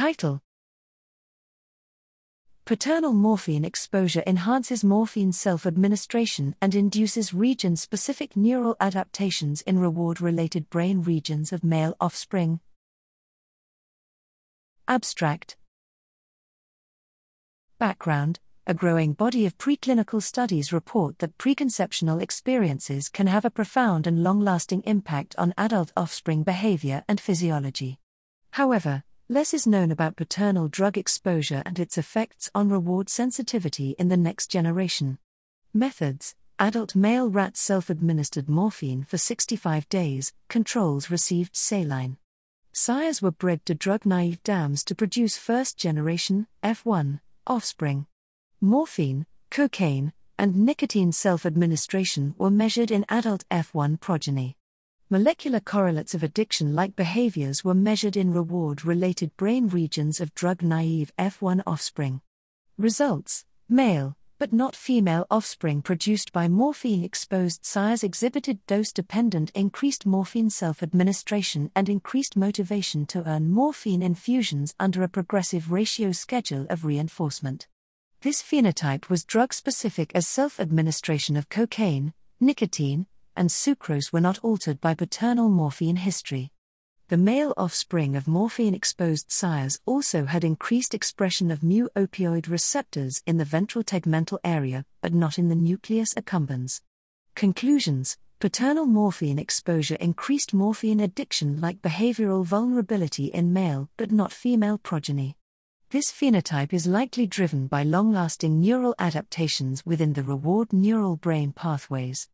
Title: Paternal morphine exposure enhances morphine self-administration and induces region-specific neural adaptations in reward-related brain regions of male offspring. Abstract. Background: a growing body of preclinical studies report that preconceptional experiences can have a profound and long-lasting impact on adult offspring behavior and physiology. However, less is known about paternal drug exposure and its effects on reward sensitivity in the next generation. Methods: adult male rats self-administered morphine for 65 days, controls received saline. Sires were bred to drug-naive dams to produce first-generation, F1, offspring. Morphine, cocaine, and nicotine self-administration were measured in adult F1 progeny. Molecular correlates of addiction-like behaviors were measured in reward-related brain regions of drug-naive F1 offspring. Results: male, but not female offspring produced by morphine-exposed sires exhibited dose-dependent increased morphine self-administration and increased motivation to earn morphine infusions under a progressive ratio schedule of reinforcement. This phenotype was drug-specific, as self-administration of cocaine, nicotine, and sucrose were not altered by paternal morphine history. The male offspring of morphine-exposed sires also had increased expression of mu-opioid receptors in the ventral tegmental area, but not in the nucleus accumbens. Conclusions: paternal morphine exposure increased morphine addiction-like behavioral vulnerability in male but not female progeny. This phenotype is likely driven by long-lasting neural adaptations within the reward neural brain pathways.